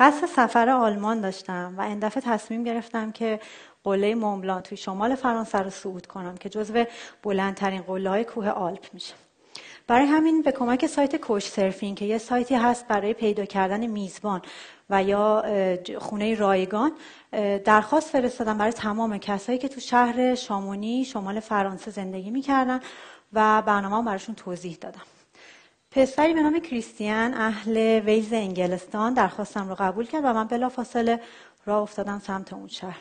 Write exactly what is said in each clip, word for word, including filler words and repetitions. قصد سفر آلمان داشتم و این دفعه تصمیم گرفتم که قله مونبلان توی شمال فرانسه رو صعود کنم که جزو بلندترین قله‌های کوه آلپ میشه. برای همین به کمک سایت کوچ سرفینگ که یه سایتی هست برای پیدا کردن میزبان و یا خونه رایگان، درخواست فرستادم برای تمام کسایی که تو شهر شامونی شمال فرانسه زندگی میکردن و برنامه‌ام براشون توضیح دادم. پسری به نام کریستیان اهل ویلز انگلستان درخواستم رو قبول کرد و من بلافاصله راه افتادم سمت اون شهر.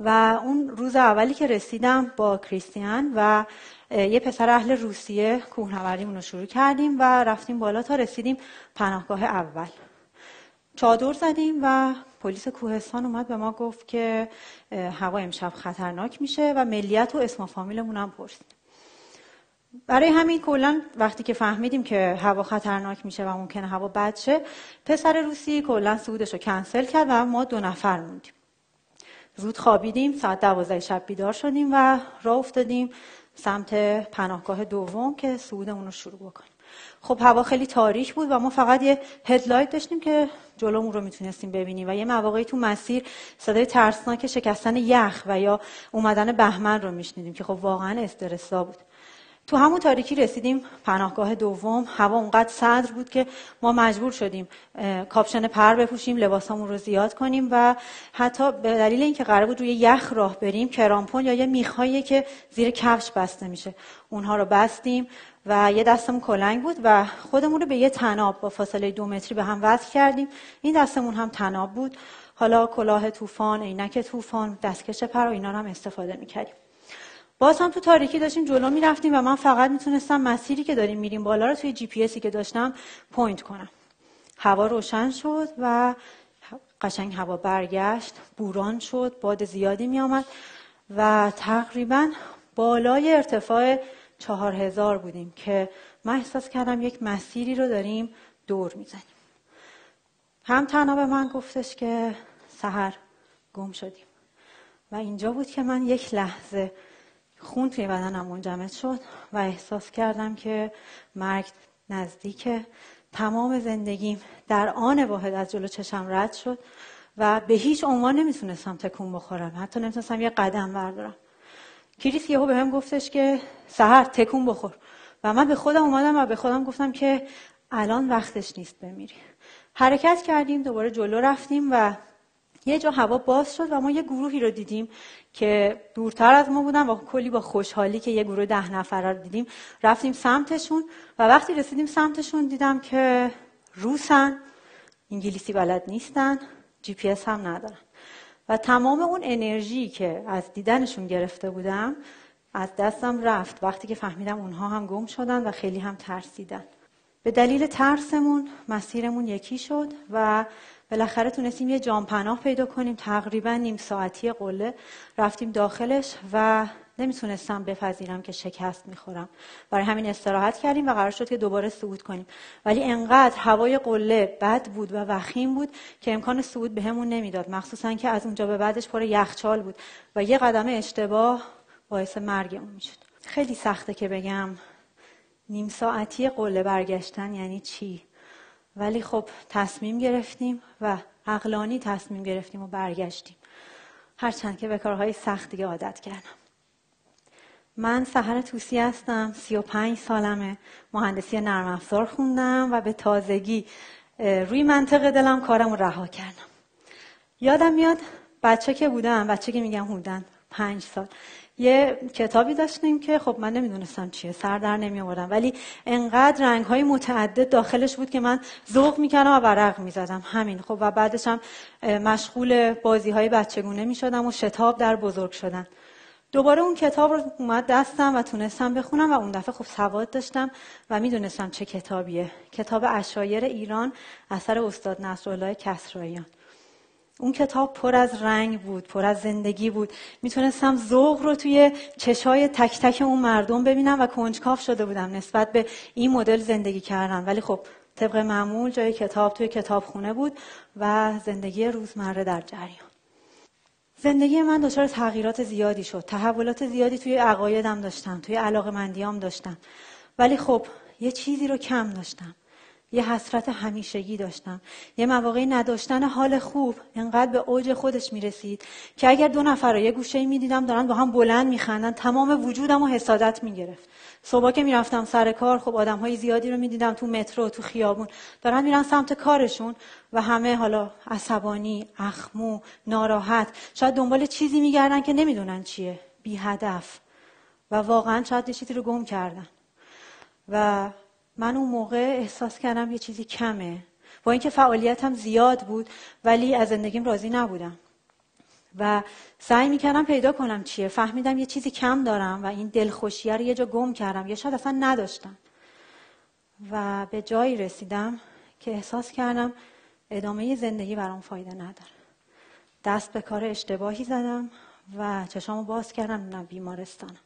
و اون روز اولی که رسیدم با کریستیان و یه پسر اهل روسیه کوهنوردیمون رو شروع کردیم و رفتیم بالا تا رسیدیم پناهگاه اول. چادر زدیم و پلیس کوهستان اومد به ما گفت که هوا امشب خطرناک میشه و ملیت و اسم و فامیلمون هم پرسید. برای همین کلا وقتی که فهمیدیم که هوا خطرناک میشه و ممکنه هوا بد شه، پسر روسی کلا صعودش رو کنسل کرد و ما دو نفر موندیم. زود خوابیدیم، ساعت دوازده شب بیدار شدیم و راه افتادیم سمت پناهگاه دوم که صعودمون رو شروع بکنیم. خب هوا خیلی تاریک بود و ما فقط یه هدلایت داشتیم که جلومون رو میتونستیم ببینیم و یه مواقعی تو مسیر صدای ترسناک شکستن یخ و یا اومدن بهمن رو میشنیدیم که خب واقعا استرس‌زا بود. تو همون تاریکی رسیدیم پناهگاه دوم. هوا اونقدر سرد بود که ما مجبور شدیم کاپشن پر بپوشیم، لباسامون رو زیاد کنیم و حتی به دلیل اینکه قرار بود روی یخ راه بریم، کرامپون یا یه میخایی که زیر کفش بسته میشه اونها رو بستیم و یه دستمون کلنگ بود و خودمون رو به یه تناب با فاصله دو متری به هم وصل کردیم. این دستمون هم تناب بود. حالا کلاه طوفان، عینک طوفان، دستکش پر و اینا رو هم استفاده می‌کردیم. باز هم تو تاریکی داشتیم جلو میرفتیم و من فقط میتونستم مسیری که داریم میریم بالا رو توی جی پی اسی که داشتم پوینت کنم. هوا روشن شد و قشنگ هوا برگشت، بوران شد، باد زیادی میامد و تقریبا بالای ارتفاع چهار هزار بودیم که من احساس کردم یک مسیری رو داریم دور میزنیم. هم تنها به من گفتش که سحر گم شدیم و اینجا بود که من یک لحظه خون توی بدنم منجمد شد و احساس کردم که مرگ نزدیکه. تمام زندگیم در آن واحد از جلو چشم رد شد و به هیچ عنوان نمیتونستم تکون بخورم، حتی نمیتونستم یه قدم بردارم. کریس یهو بهم گفتش که سحر تکون بخور و من به خودم اومدم و به خودم گفتم که الان وقتش نیست بمیری. حرکت کردیم، دوباره جلو رفتیم و یه جا هوا باز شد و ما یه گروهی رو دیدیم که دورتر از ما بودن و کلی با خوشحالی که یه گروه ده نفره رو دیدیم رفتیم سمتشون و وقتی رسیدیم سمتشون دیدم که روسن، انگلیسی بلد نیستن، جی پی اس هم ندارن و تمام اون انرژی که از دیدنشون گرفته بودم از دستم رفت وقتی که فهمیدم اونها هم گم شدن و خیلی هم ترسیدن. به دلیل ترسمون مسیرمون یکی شد و بالاخره تونستیم یه جام پناه پیدا کنیم. تقریبا نیم ساعتی قله رفتیم داخلش و نمیتونستم بپذیرم که شکست میخورم. برای همین استراحت کردیم و قرار شد که دوباره صعود کنیم، ولی انقدر هوای قله بد بود و وخیم بود که امکان صعود بهمون نمیداد، مخصوصا که از اونجا به بعدش پر یخچال بود و یه قدم اشتباه باعث مرگمون میشد. خیلی سخته که بگم نیم ساعتی قله برگشتن یعنی چی، ولی خب تصمیم گرفتیم و عقلانی تصمیم گرفتیم و برگشتیم، هرچند که به کارهای سخت دیگه عادت کردم. من سحر طوسی هستم، سی و پنج سالمه، مهندسی نرم افزار خوندم و به تازگی روی منطق دلم کارم رو رها کردم. یادم میاد بچه که بودم، بچه که میگم بودن پنج سال، یه کتابی داشتیم که خب من نمیدونستم چیه، سر در نمی آوردم، ولی انقدر رنگ‌های متعدد داخلش بود که من ذوق می‌کردم و ورق می‌زدم همین. خب و بعدش هم مشغول بازی‌های بچگونه می‌شدم و شتاب در بزرگ شدن. دوباره اون کتاب رو اومد دستم و تونستم بخونم و اون دفعه خب سواد داشتم و میدونستم چه کتابیه. کتاب اشایر ایران اثر استاد نصرالله کسراییان. اون کتاب پر از رنگ بود، پر از زندگی بود. میتونستم ذوق رو توی چشای تک تک اون مردم ببینم و کنجکاو شده بودم نسبت به این مدل زندگی کردن. ولی خب طبق معمول جای کتاب توی کتابخونه بود و زندگی روزمره در جریان. زندگی من دچار تغییرات زیادی شد، تحولات زیادی توی عقایدم داشتم، توی علاقه‌مندیام داشتم، ولی خب یه چیزی رو کم داشتم، یه حسرت همیشگی داشتم. یه مواقعی نداشتن حال خوب انقدر به اوج خودش میرسید که اگر دو نفر رو یه گوشه‌ای میدیدم دارن با هم بلند میخندن، تمام وجودم رو حسادت میگرفت. صبح که میرفتم سر کار، خب آدم‌های زیادی رو میدیدم تو مترو، تو خیابون، دارن میرن سمت کارشون و همه حالا عصبانی، اخمو، ناراحت، شاید دنبال چیزی میگردن که نمیدونن چیه، بی هدف، و واقعا شاید یه چیزی رو گم کردن. و من اون موقع احساس کردم یه چیزی کمه، با اینکه فعالیتم زیاد بود ولی از زندگیم راضی نبودم و سعی میکردم پیدا کنم چیه. فهمیدم یه چیزی کم دارم و این دلخوشیه رو یه جا گم کردم یا شاید اصلا نداشتم. و به جایی رسیدم که احساس کردم ادامه زندگی برام فایده نداره. دست به کار اشتباهی زدم و چشامو باز کردم، نه بیمارستانم.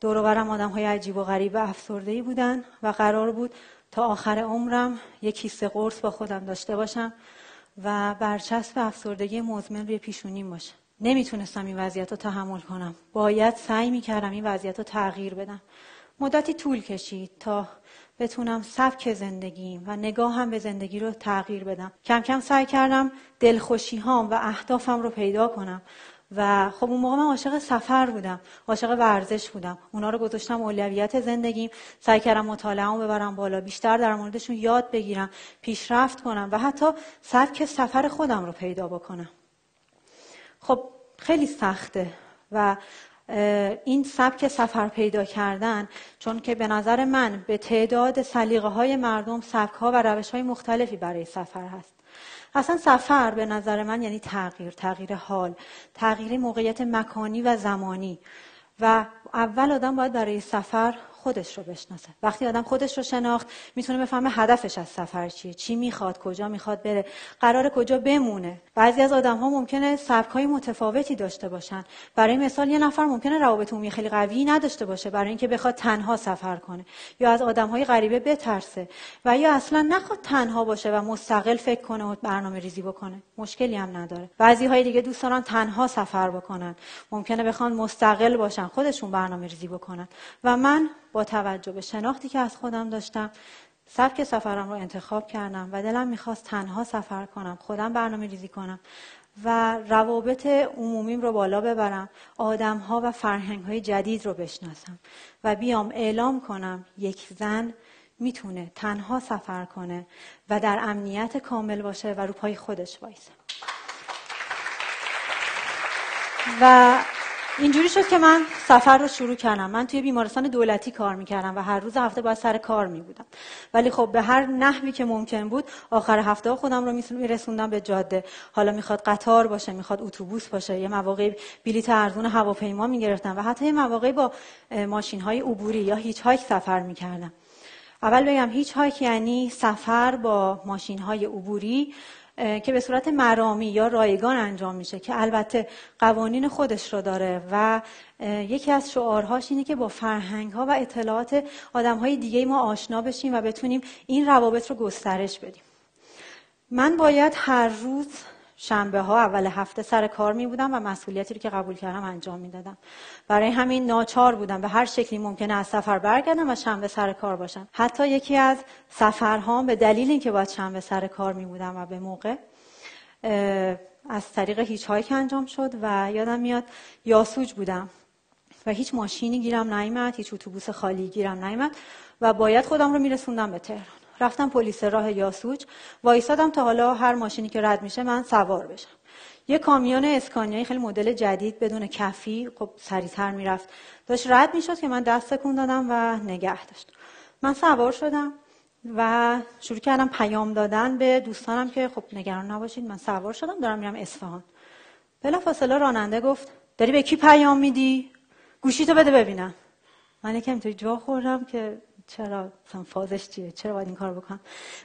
دور و برم آدم‌های عجیب و غریب و افسرده‌ای بودن و قرار بود تا آخر عمرم یک کیسه قرص با خودم داشته باشم و برچسب افسردگی مزمن روی پیشونیم باشه. نمیتونستم این وضعیت رو تحمل کنم. باید سعی میکردم این وضعیت رو تغییر بدم. مدتی طول کشید تا بتونم سبک زندگیم و نگاهم به زندگی رو تغییر بدم. کم کم سعی کردم دلخوشی‌هام و اهدافم رو پیدا کنم. و خب اون موقع من عاشق سفر بودم، عاشق ورزش بودم، اونا رو گذاشتم اولویت زندگیم. سعی کردم مطالعه‌مو ببرم بالا، بیشتر در موردشون یاد بگیرم، پیشرفت کنم و حتی سبک سفر خودم رو پیدا بکنم. خب خیلی سخته و این سبک سفر پیدا کردن، چون که به نظر من به تعداد سلیقه‌های مردم سبک‌ها و روش‌های مختلفی برای سفر هست. اصلا سفر به نظر من یعنی تغییر، تغییر حال، تغییر موقعیت مکانی و زمانی. و اول آدم باید برای سفر خودش رو بشناسه. وقتی آدم خودش رو شناخت، میتونه بفهمه هدفش از سفر چیه، چی میخواد، کجا میخواد بره، قراره کجا بمونه. بعضی از آدم‌ها ممکنه سبک‌های متفاوتی داشته باشن. برای مثال یه نفر ممکنه روابط عمومی خیلی قوی نداشته باشه برای اینکه بخواد تنها سفر کنه، یا از آدم‌های غریبه بترسه، و یا اصلا نخواد تنها باشه و مستقل فکر کنه و برنامه‌ریزی بکنه. مشکلی هم نداره. بعضی‌های دیگه دوست دارن تنها سفر بکنن، ممکنه بخوان مستقل باشن، خودشون برنامه‌ریزی بکنن. و من با توجه به شناختی که از خودم داشتم، سبک سفرم رو انتخاب کردم و دلم میخواست تنها سفر کنم، خودم برنامه ریزی کنم و روابط عمومیم رو بالا ببرم، آدم‌ها و فرهنگ‌های جدید رو بشناسم و بیام اعلام کنم یک زن میتونه تنها سفر کنه و در امنیت کامل باشه و رو پای خودش وایسه. و اینجوری شد که من سفر رو شروع کردم. من توی بیمارستان دولتی کار میکردم و هر روز هفته باید سر کار میبودم، ولی خب به هر نحوی که ممکن بود آخر هفته خودم رو میرسوندم به جاده. حالا میخواد قطار باشه، میخواد اتوبوس باشه، یه مواقع بلیط ارزون هواپیما میگرفتم و حتی یه مواقع با ماشینهای عبوری یا هیچ هایک سفر میکردم. اول بگم هیچ هایک یعنی سفر با ماشینهای عبوری که به صورت مرامی یا رایگان انجام میشه، که البته قوانین خودش رو داره و یکی از شعارهاش اینه که با فرهنگ‌ها و اطلاعات آدم‌های دیگه ما آشنا بشیم و بتونیم این روابط رو گسترش بدیم. من باید هر روز شنبه ها اول هفته سر کار می بودم و مسئولیتی رو که قبول کردم انجام می دادم. برای همین ناچار بودم به هر شکلی ممکنه از سفر برگردم و شنبه سر کار باشم. حتی یکی از سفرهام به دلیل اینکه باید شنبه سر کار می بودم و به موقع از طریق هیچ هایک انجام شد و یادم میاد یاسوج بودم و هیچ ماشینی گیرم نیامد، هیچ اتوبوس خالی گیرم نیامد و باید خودم رو میرسوندم به تهران. رفتم پلیس راه یاسوج، وایسادم تا حالا هر ماشینی که رد میشه من سوار بشم. یه کامیون اسکانیایی خیلی مدل جدید بدون کفی، خب سریعتر میرفت، داشت رد میشد که من دست تکون دادم و نگه داشت. من سوار شدم و شروع کردم پیام دادن به دوستانم که خب نگران نباشید، من سوار شدم دارم میرم اصفهان. بلافاصله راننده گفت داری به کی پیام میدی؟ گوشیتو بده ببینم. من یکم توی جا خوردم که چرا مثلا فازش چیه، چرا باید این کار بکنم.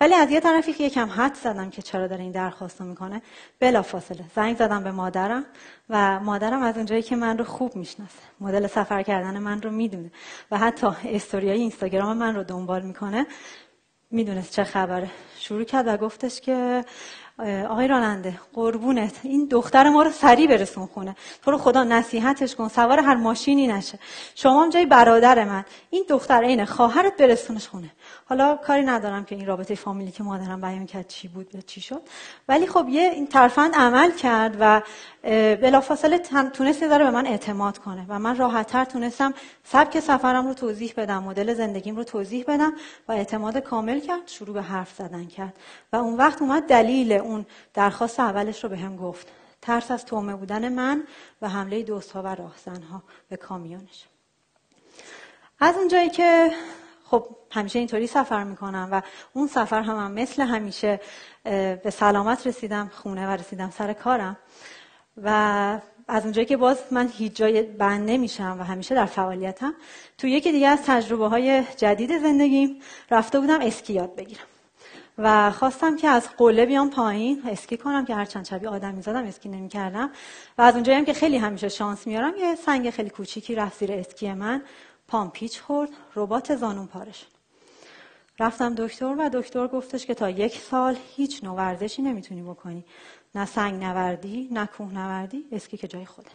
ولی از یه طرفی که یکم حد زدم که چرا داره این درخواستو میکنه، بلافاصله زنگ زدم به مادرم و مادرم از اونجایی که من رو خوب میشناسه، مدل سفر کردن من رو میدونه و حتی استوریای اینستاگرام من رو دنبال میکنه، میدونست چه خبره. شروع کرد و گفتش که آقای راننده قربونت، این دختر ما رو سریع برسون خونه، تو رو خدا نصیحتش کن سوار هر ماشینی نشه، شما هم جای برادر من، این دختر عین خواهرت برسونش خونه. حالا کاری ندارم که این رابطه فامیلی که مادرم بیان کرد چی بود و چی شد، ولی خب یه این ترفند عمل کرد و بلافاصله تونست داره به من اعتماد کنه و من راحت‌تر تونستم سبک سفرم رو توضیح بدم، مدل زندگیم رو توضیح بدم و اعتماد کامل کرد، شروع به حرف زدن کرد و اون وقت اومد دلیل اون درخواست اولش رو به هم گفت، ترس از تومه بودن من و حمله دوست‌ها و راهزن‌ها به کامیونش. از اونجایی که خب همیشه اینطوری سفر میکنم و اون سفر هم, هم مثل همیشه به سلامت رسیدم خونه و رسیدم سر کارم و از اونجایی که باز من هیچ جای بند نمیشم و همیشه در فعالیتم، تو یکی دیگه از تجربه های جدید زندگیم رفته بودم اسکی یاد بگیرم و خواستم که از قله بیام پایین اسکی کنم که هر چند شبی آدم میزدم اسکی نمیکردم و از اونجایی هم که خیلی همیشه شانس میارم یه سنگ خیلی کوچیکی رفت زیر اسکی من، پام پیچ خورد، رباط زانوم پارش. رفتم دکتر و دکتر گفتش که تا یک سال هیچ نوع ورزشی نمیتونی بکنی، نه سنگ نوردی نه کوه نوردی، اسکی که جای خودش.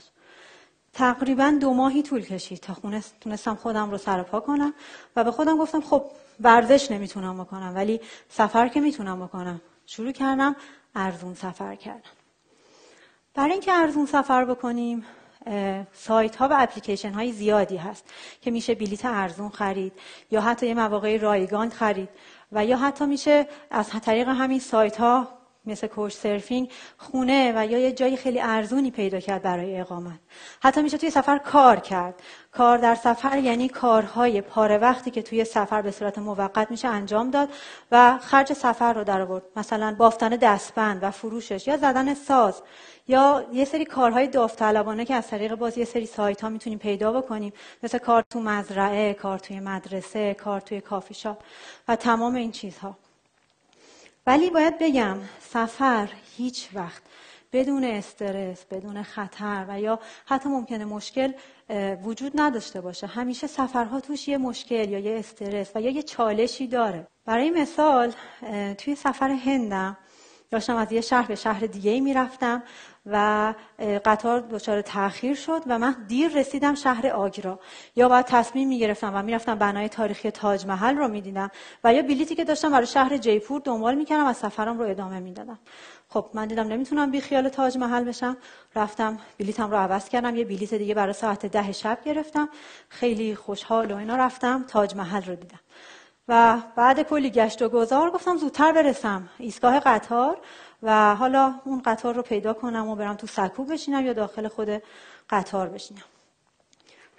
تقریبا دو ماهی طول کشید تا خونه تونستم خودم رو سر پا کنم و به خودم گفتم خب ورزش نمیتونم بکنم ولی سفر که میتونم بکنم. شروع کردم ارزون سفر کردم. برای اینکه ارزون سفر بکنیم سایت ها و اپلیکیشن های زیادی هست که میشه بلیت ارزون خرید یا حتی یه مواقع رایگان خرید و یا حتی میشه از طریق همین سایت ها مثل کوچ سرفینگ خونه و یا یه جایی خیلی ارزونی پیدا کرد برای اقامت. حتی میشه توی سفر کار کرد. کار در سفر یعنی کارهای پاره وقتی که توی سفر به صورت موقت میشه انجام داد و خرج سفر رو در آورد، مثلا بافتن دستبند و فروشش یا زدن ساز یا یه سری کارهای داوطلبانه که از طریق باز یه سری سایت ها میتونیم پیدا بکنیم، مثل کار تو مزرعه، کار توی مدرسه، کار توی کافی شاپ و تمام این چیزها. ولی باید بگم سفر هیچ وقت بدون استرس، بدون خطر و یا حتی ممکنه مشکل وجود نداشته باشه. همیشه سفرها توش یه مشکل یا یه استرس و یا یه چالشی داره. برای مثال توی سفر هندم داشتم از یه شهر به شهر دیگه میرفتم و قطار دچار تأخیر شد و من دیر رسیدم شهر آگرا، یا باید تصمیم میگرفتم و میرفتم بنای تاریخی تاج محل رو میدیدم و یا بلیتی که داشتم برای شهر جیپور دنبال میکردم و سفرم رو ادامه میدادم. خب من دیدم نمیتونم بی خیال تاج محل بشم، رفتم بلیتم رو عوض کردم، یه بلیت دیگه برای ساعت ده شب گرفتم، خیلی خوشحال و اینا رفتم تاج محل رو دیدم و بعد کلی گشت و گذار گفتم زودتر برسم ایستگاه قطار و حالا اون قطار رو پیدا کنم و برم تو سکو بشینم یا داخل خود قطار بشینم.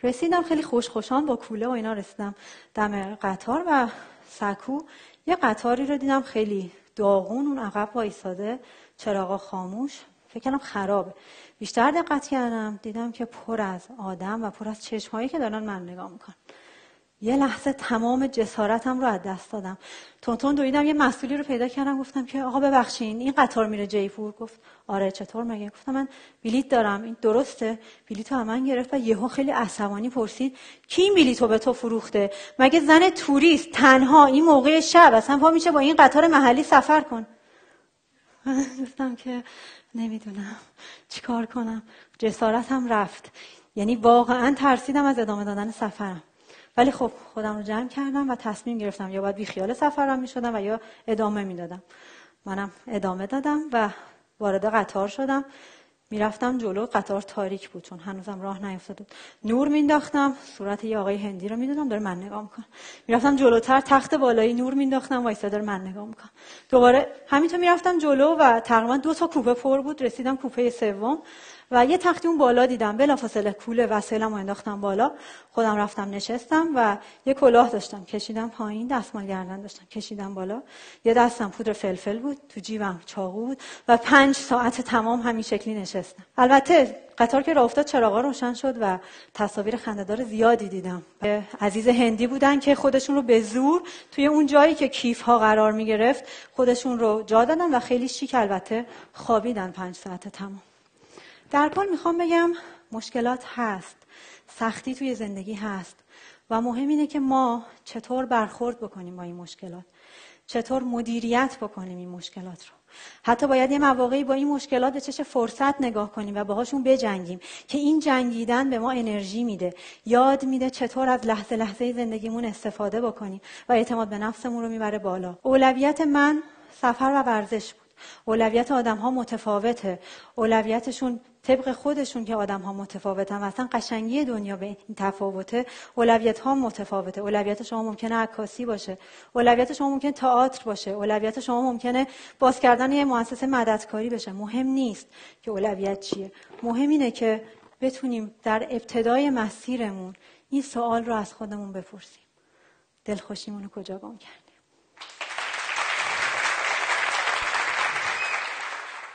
رسیدم خیلی خوش خوشان با کوله و اینا رسیدم دم قطار و سکو، یه قطاری رو دیدم خیلی داغون اون عقب وایساده، چراغا خاموش، فکر کردم خرابه. بیشتر دقت کردم دیدم که پر از آدم و پر از چشمایی که دارن من نگاه میکنن. یه لحظه تمام جسارتم رو از دست دادم. تونتون دویدم یه مسئولی رو پیدا کردم، گفتم که آقا ببخشین این قطار میره جیپور؟ گفت آره چطور مگه؟ گفتم من بلیت دارم، این درسته؟ بلیتو از من گرفت و یهو خیلی عصبانی پرسید کی این بلیتو به تو فروخته؟ مگه زن توریست تنها این موقع شب اصلا پا میشه با این قطار محلی سفر کن؟ گفتم که نمیدونم چیکار کنم، جسارتم رفت، یعنی واقعا ترسیدم از ادامه دادن سفرم. ولی خب خودم رو جمع کردم و تصمیم گرفتم یا باید بی خیال سفرم می شدم و یا ادامه می دادم. منم ادامه دادم و وارد قطار شدم. می رفتم جلو، قطار تاریک بود چون هنوزم راه نیفتاده بود. نور می انداختم، صورت یه آقای هندی رو می دیدم داره من نگاه میکنه. می رفتم جلوتر، تخت بالایی نور می انداختم، وایسا داره من نگاه میکنه. دوباره همینطور می رفتم جلو و تقریبا دو تا کوپه پر بود، رسیدم کوپه سوم و یه تختی اون بالا دیدم، بلافاصله کوله وسایلمو انداختم بالا، خودم رفتم نشستم و یه کلاه داشتم کشیدم پایین، دستمال گردن داشتم کشیدم بالا، یه دستم پودر فلفل بود، تو جیبم چاقو بود و پنج ساعت تمام همین شکلی نشستم. البته قطار که راه افتاد چراغا روشن شد و تصاویر خنده‌دار زیادی دیدم. عزیز هندی بودن که خودشون رو به زور توی اون جایی که کیف‌ها قرار می‌گرفت خودشون رو جا دادن و خیلی شیک البته خوابیدن پنج ساعت تمام. در کل میخوام بگم مشکلات هست، سختی توی زندگی هست و مهم اینه که ما چطور برخورد بکنیم با این مشکلات. چطور مدیریت بکنیم این مشکلات رو. حتی باید یه مواقعی با این مشکلات به چشم فرصت نگاه کنیم و باهاشون بجنگیم که این جنگیدن به ما انرژی میده، یاد میده چطور از لحظه لحظه زندگیمون استفاده بکنیم و اعتماد به نفسمون رو میبره بالا. اولویت من سفر و ورزش بود. اولویت آدم‌ها متفاوته. اولویتشون طبق خودشون که آدم‌ها متفاوتن و اصلا قشنگی دنیا به این تفاوته. اولویت‌ها متفاوته. اولویت شما ممکنه عکاسی باشه، اولویت شما ممکنه تئاتر باشه، اولویت شما ممکنه باز کردن یه مؤسسه مددکاری بشه. مهم نیست که اولویت چیه. مهم اینه که بتونیم در ابتدای مسیرمون این سوال رو از خودمون بپرسیم: دلخوشیمون رو کجا گم کردیم؟